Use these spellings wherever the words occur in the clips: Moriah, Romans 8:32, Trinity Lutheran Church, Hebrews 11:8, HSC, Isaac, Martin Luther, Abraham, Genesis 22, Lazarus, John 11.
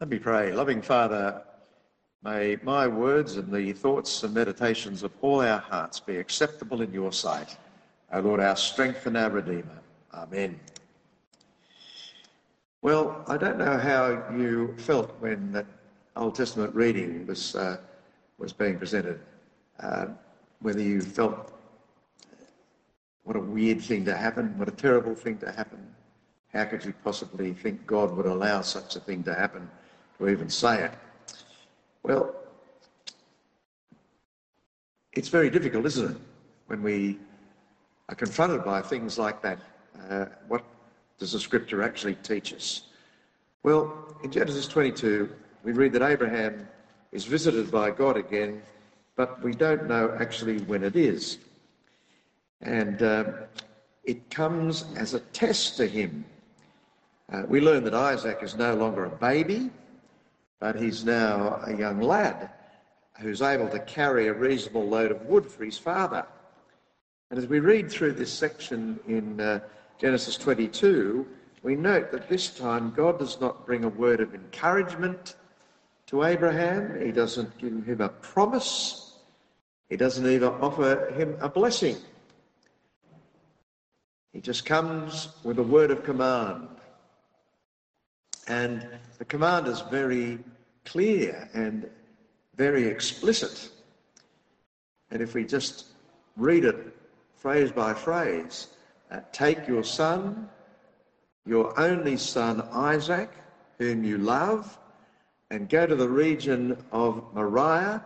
Let me pray. Loving Father, may my words and the thoughts and meditations of all our hearts be acceptable in your sight, O Lord, our strength and our Redeemer. Amen. Well, I don't know how you felt when that Old Testament reading was being presented, whether you felt what a weird thing to happen, what a terrible thing to happen. How could you possibly think God would allow such a thing to happen, to even say it? Well, it's very difficult, isn't it, when we are confronted by things like that. What does the Scripture actually teach us? Well, in Genesis 22, we read that Abraham is visited by God again, but we don't know actually when it is. And it comes as a test to him. We learn that Isaac is no longer a baby, but he's now a young lad who's able to carry a reasonable load of wood for his father. And as we read through this section in Genesis 22, we note that this time God does not bring a word of encouragement to Abraham. He doesn't give him a promise. He doesn't even offer him a blessing. He just comes with a word of command. And the command is very clear and very explicit. And if we just read it phrase by phrase, take your son, your only son Isaac, whom you love, and go to the region of Moriah,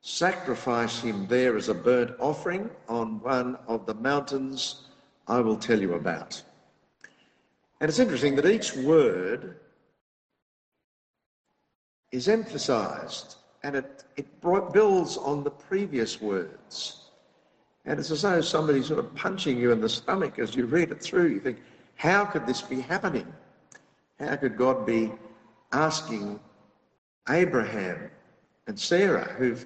sacrifice him there as a burnt offering on one of the mountains I will tell you about. And it's interesting that each word is emphasised, and it builds on the previous words. And it's as though somebody's sort of punching you in the stomach as you read it through. You think, how could this be happening? How could God be asking Abraham and Sarah, who've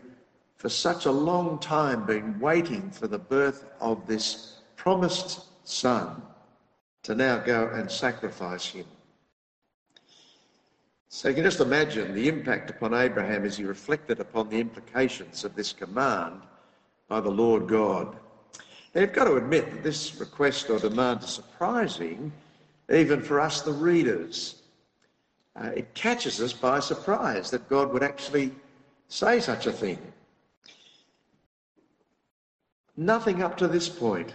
for such a long time been waiting for the birth of this promised son, to now go and sacrifice him? So you can just imagine the impact upon Abraham as he reflected upon the implications of this command by the Lord God. Now, you've got to admit that this request or demand is surprising, even for us, the readers. It catches us by surprise that God would actually say such a thing. Nothing up to this point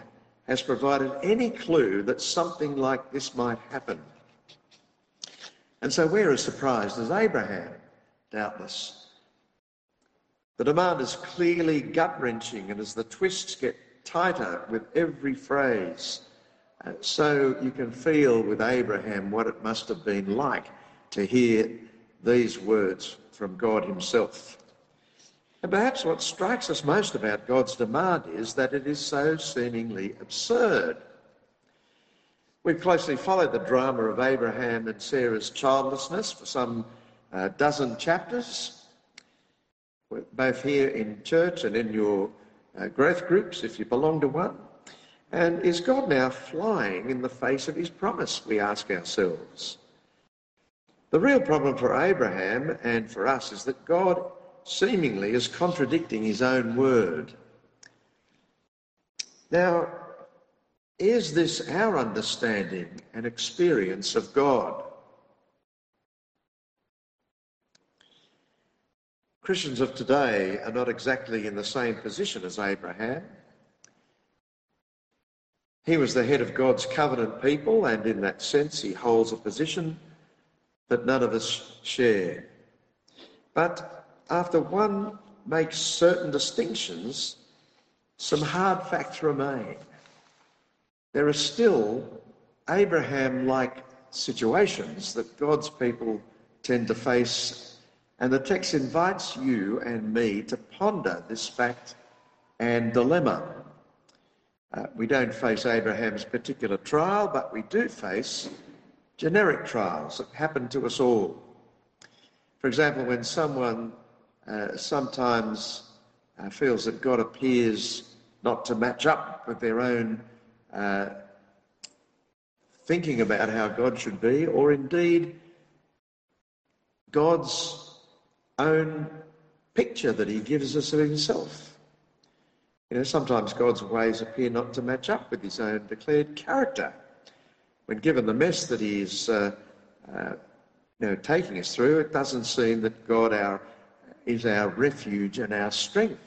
has provided any clue that something like this might happen. And so we're as surprised as Abraham, doubtless. The demand is clearly gut-wrenching, and as the twists get tighter with every phrase, so you can feel with Abraham what it must have been like to hear these words from God himself. And perhaps what strikes us most about God's demand is that it is so seemingly absurd. We've closely followed the drama of Abraham and Sarah's childlessness for some dozen chapters, both here in church and in your growth groups, if you belong to one. And is God now flying in the face of his promise, we ask ourselves? The real problem for Abraham and for us is that God seemingly is contradicting his own word. Now, is this our understanding and experience of God? Christians of today are not exactly in the same position as Abraham. He was the head of God's covenant people, and in that sense he holds a position that none of us share. But after one makes certain distinctions, some hard facts remain. There are still Abraham-like situations that God's people tend to face, and the text invites you and me to ponder this fact and dilemma. We don't face Abraham's particular trial, but we do face generic trials that happen to us all. For example, when someone sometimes feels that God appears not to match up with their own thinking about how God should be, or indeed God's own picture that he gives us of himself. You know, sometimes God's ways appear not to match up with his own declared character. When given the mess that he is taking us through, it doesn't seem that God is our refuge and our strength,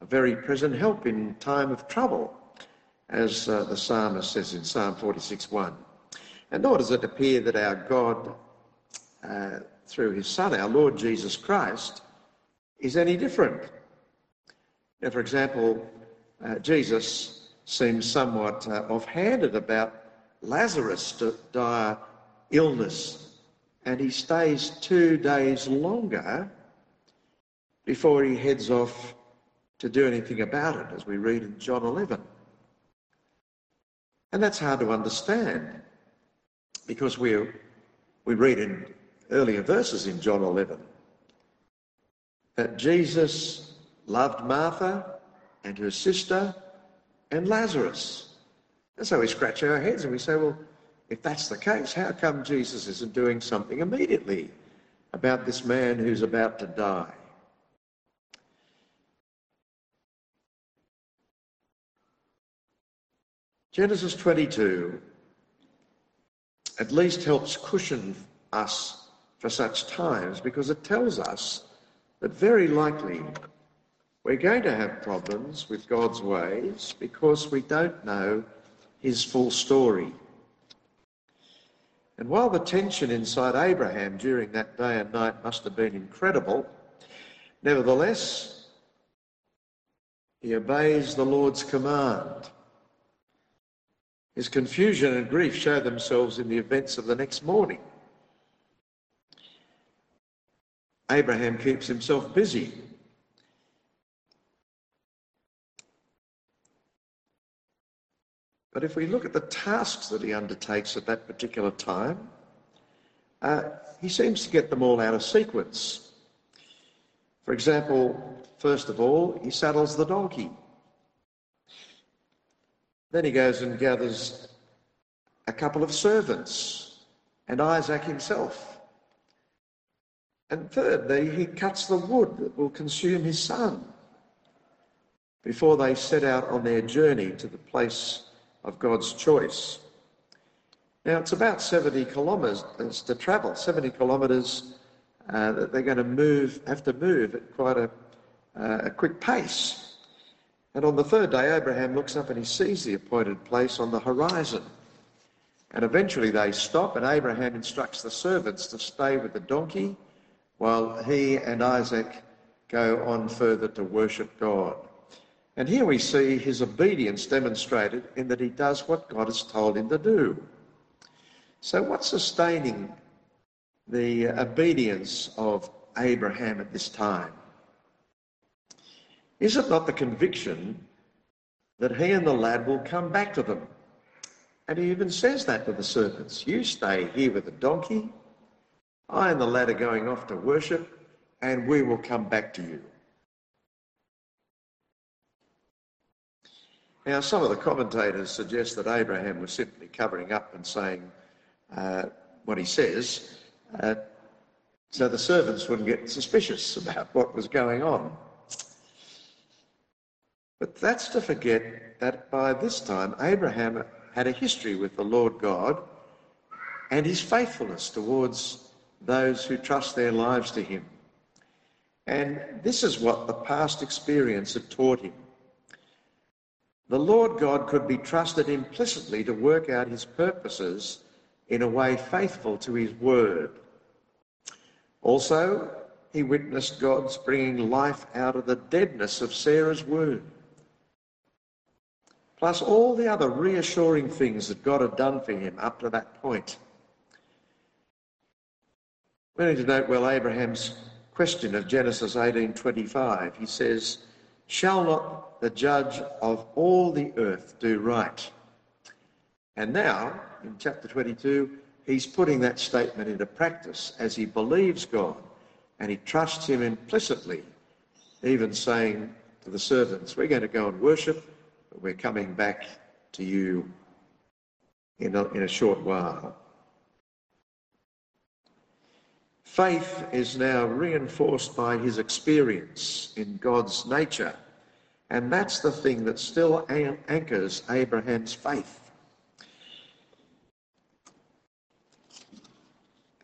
a very present help in time of trouble, as the psalmist says in Psalm 46:1. And nor does it appear that our God, through his Son, our Lord Jesus Christ, is any different. Now, for example, Jesus seems somewhat offhanded about Lazarus' dire illness, and he stays 2 days longer before he heads off to do anything about it, as we read in John 11. And that's hard to understand, because we read in earlier verses in John 11 that Jesus loved Martha and her sister and Lazarus. And so we scratch our heads and we say, well, if that's the case, how come Jesus isn't doing something immediately about this man who's about to die? Genesis 22 at least helps cushion us for such times, because it tells us that very likely we're going to have problems with God's ways because we don't know his full story. And while the tension inside Abraham during that day and night must have been incredible, nevertheless, he obeys the Lord's command. His confusion and grief show themselves in the events of the next morning. Abraham keeps himself busy. But if we look at the tasks that he undertakes at that particular time, he seems to get them all out of sequence. For example, first of all, he saddles the donkey. Then he goes and gathers a couple of servants and Isaac himself. And thirdly, he cuts the wood that will consume his son before they set out on their journey to the place of God's choice. Now, it's about 70 kilometres to travel, 70 kilometres that they're going to have to move at quite a quick pace. And on the third day, Abraham looks up and he sees the appointed place on the horizon. And eventually they stop, and Abraham instructs the servants to stay with the donkey while he and Isaac go on further to worship God. And here we see his obedience demonstrated in that he does what God has told him to do. So what's sustaining the obedience of Abraham at this time? Is it not the conviction that he and the lad will come back to them? And he even says that to the servants. You stay here with the donkey. I and the lad are going off to worship, and we will come back to you. Now, some of the commentators suggest that Abraham was simply covering up and saying what he says, so the servants wouldn't get suspicious about what was going on. But that's to forget that by this time, Abraham had a history with the Lord God and his faithfulness towards those who trust their lives to him. And this is what the past experience had taught him. The Lord God could be trusted implicitly to work out his purposes in a way faithful to his word. Also, he witnessed God's bringing life out of the deadness of Sarah's womb. Plus all the other reassuring things that God had done for him up to that point. We need to note well Abraham's question of Genesis 18:25. He says, "Shall not the judge of all the earth do right?" And now, in chapter 22, he's putting that statement into practice as he believes God and he trusts him implicitly, even saying to the servants, we're going to go and worship, but we're coming back to you in a short while. Faith is now reinforced by his experience in God's nature. And that's the thing that still anchors Abraham's faith.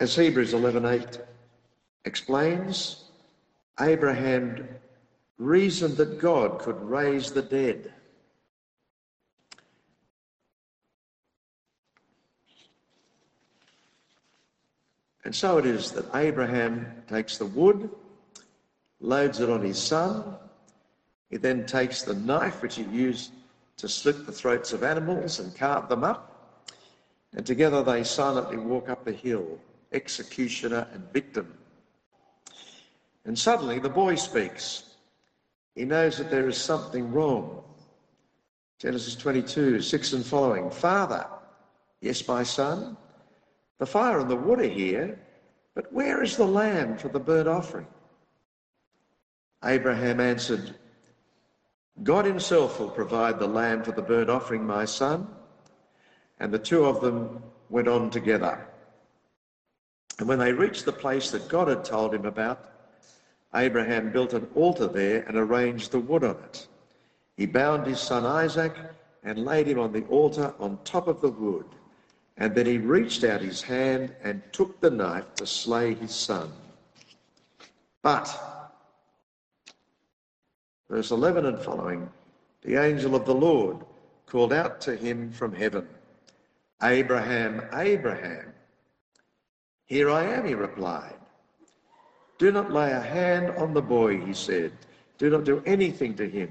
As Hebrews 11:8 explains, Abraham reasoned that God could raise the dead. And so it is that Abraham takes the wood, loads it on his son. He then takes the knife which he used to slit the throats of animals and carve them up. And together they silently walk up the hill, executioner and victim. And suddenly the boy speaks. He knows that there is something wrong. Genesis 22, 6 and following. Father, yes, my son, the fire and the wood are here, but where is the lamb for the burnt offering? Abraham answered, God himself will provide the lamb for the burnt offering, my son. And the two of them went on together. And when they reached the place that God had told him about, Abraham built an altar there and arranged the wood on it. He bound his son Isaac and laid him on the altar on top of the wood. And then he reached out his hand and took the knife to slay his son. But, verse 11 and following, the angel of the Lord called out to him from heaven, Abraham, Abraham. Here I am, he replied. Do not lay a hand on the boy, he said. Do not do anything to him.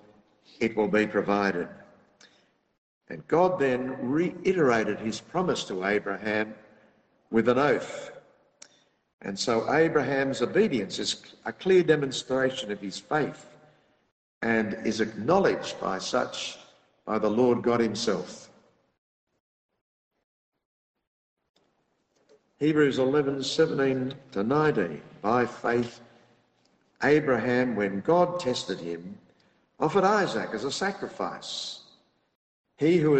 it will be provided. And God then reiterated his promise to Abraham with an oath. And so Abraham's obedience is a clear demonstration of his faith and is acknowledged by the Lord God himself. Hebrews 11:17 to 19. By faith, Abraham, when God tested him, offered Isaac as a sacrifice. He who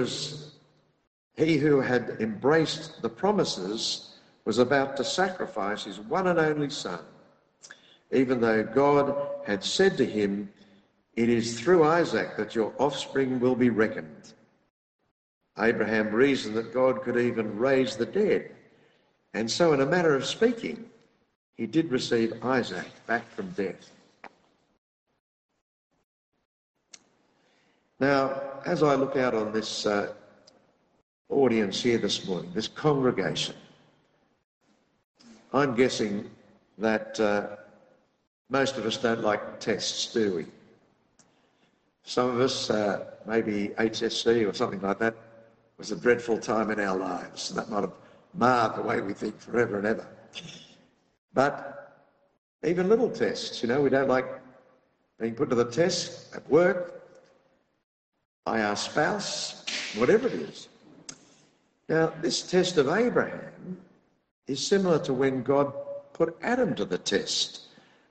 had embraced the promises was about to sacrifice his one and only son, even though God had said to him, it is through Isaac that your offspring will be reckoned. Abraham reasoned that God could even raise the dead. And so in a manner of speaking, he did receive Isaac back from death. Now, as I look out on this audience here this morning, this congregation, I'm guessing that most of us don't like tests, do we? Some of us, maybe HSC or something like that, was a dreadful time in our lives. And that might have marred the way we think forever and ever. But even little tests, you know, we don't like being put to the test at work, by our spouse, whatever it is. Now, this test of Abraham is similar to when God put Adam to the test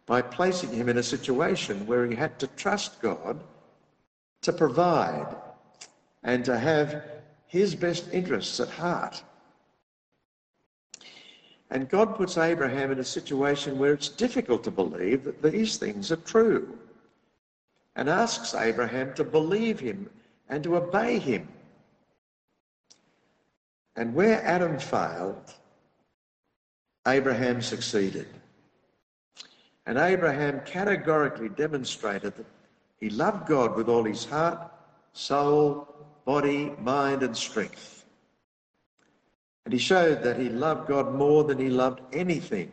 by placing him in a situation where he had to trust God to provide and to have his best interests at heart. And God puts Abraham in a situation where it's difficult to believe that these things are true, and asks Abraham to believe him and to obey him. And where Adam failed, Abraham succeeded. And Abraham categorically demonstrated that he loved God with all his heart, soul, body, mind, and strength. And he showed that he loved God more than he loved anything,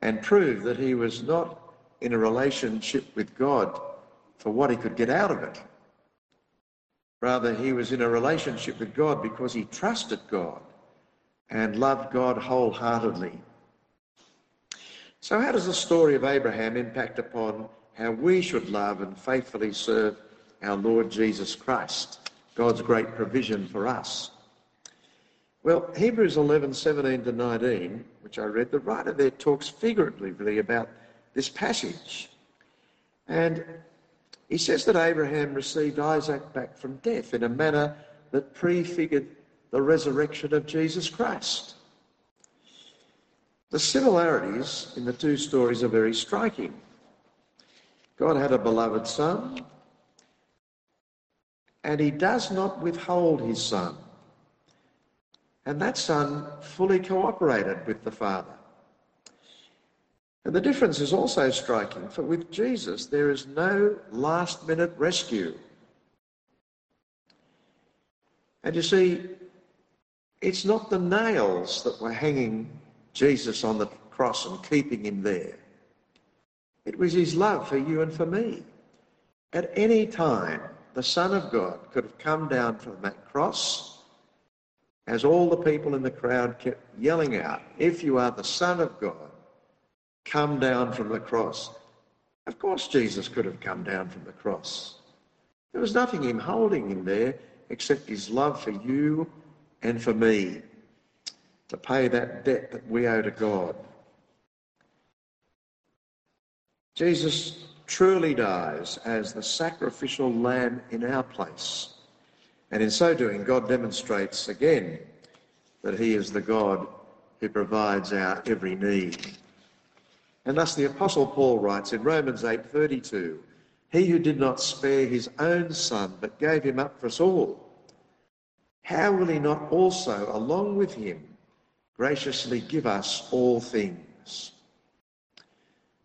and proved that he was not in a relationship with God for what he could get out of it. Rather, he was in a relationship with God because he trusted God and loved God wholeheartedly. So how does the story of Abraham impact upon how we should love and faithfully serve our Lord Jesus Christ, God's great provision for us? Well, Hebrews 11:17 to 19, which I read, the writer there talks figuratively about this passage. And he says that Abraham received Isaac back from death in a manner that prefigured the resurrection of Jesus Christ. The similarities in the two stories are very striking. God had a beloved son, and he does not withhold his son. And that son fully cooperated with the Father. And the difference is also striking, for with Jesus there is no last-minute rescue. And you see, it's not the nails that were hanging Jesus on the cross and keeping him there. It was his love for you and for me. At any time, the Son of God could have come down from that cross, as all the people in the crowd kept yelling out, "If you are the Son of God, come down from the cross." Of course Jesus could have come down from the cross. There was nothing in holding him there except his love for you and for me, to pay that debt that we owe to God. Jesus truly dies as the sacrificial lamb in our place. And in so doing, God demonstrates again that he is the God who provides our every need. And thus the Apostle Paul writes in Romans 8:32, "He who did not spare his own son, but gave him up for us all, how will he not also, along with him, graciously give us all things?"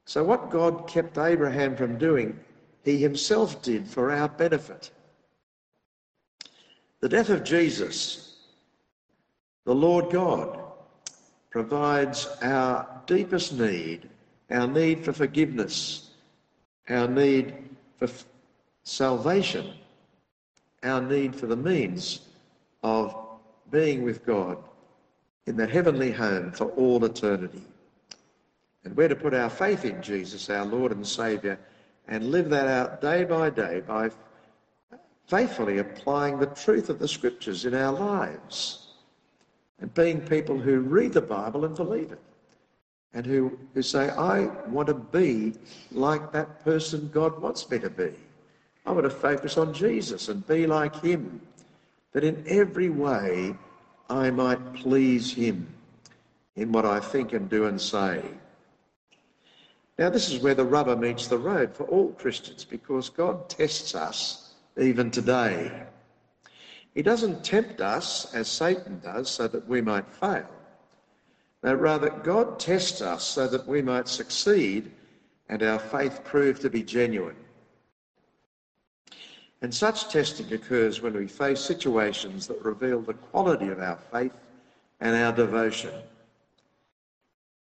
So what God kept Abraham from doing, he himself did for our benefit. The death of Jesus, the Lord God, provides our deepest need, our need for forgiveness, our need for salvation, our need for the means of being with God in that heavenly home for all eternity. And we're to put our faith in Jesus, our Lord and Saviour, and live that out day by day by faithfully applying the truth of the Scriptures in our lives and being people who read the Bible and believe it, and who say, "I want to be like that person God wants me to be. I want to focus on Jesus and be like him, that in every way I might please him in what I think and do and say." Now, this is where the rubber meets the road for all Christians, because God tests us even today. He doesn't tempt us as Satan does so that we might fail. No, rather, God tests us so that we might succeed and our faith prove to be genuine. And such testing occurs when we face situations that reveal the quality of our faith and our devotion.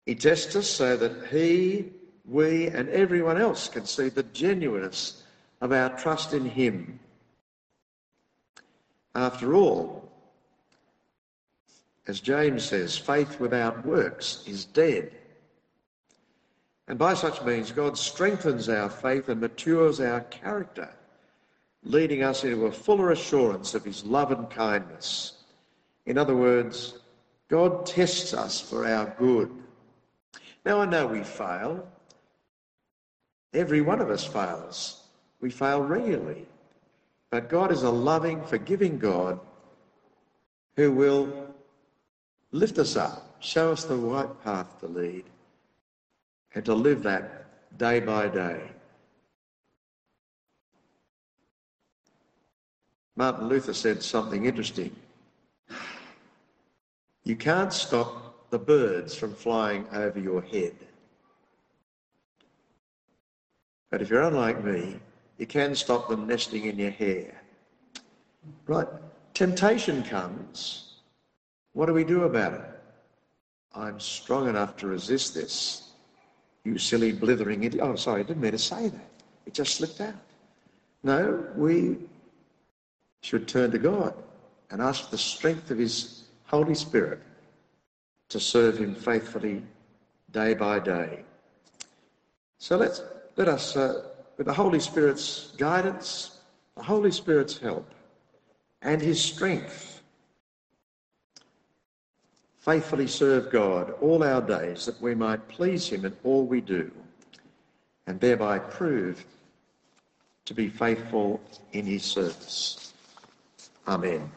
He tests us so that he, we, and everyone else can see the genuineness of our trust in him. After all, as James says, faith without works is dead. And by such means, God strengthens our faith and matures our character, leading us into a fuller assurance of his love and kindness. In other words, God tests us for our good. Now, I know we fail. Every one of us fails. We fail regularly. But God is a loving, forgiving God who will lift us up, show us the right path to lead, and to live that day by day. Martin Luther said something interesting. "You can't stop the birds from flying over your head. But if you're unlike me, you can stop them nesting in your hair." Right? Temptation comes. What do we do about it? "I'm strong enough to resist this. You silly blithering idiot." Oh, sorry, I didn't mean to say that. It just slipped out. No, we should turn to God and ask for the strength of his Holy Spirit to serve him faithfully day by day. So let us, with the Holy Spirit's guidance, the Holy Spirit's help, and his strength, faithfully serve God all our days, that we might please him in all we do, and thereby prove to be faithful in his service. Amen.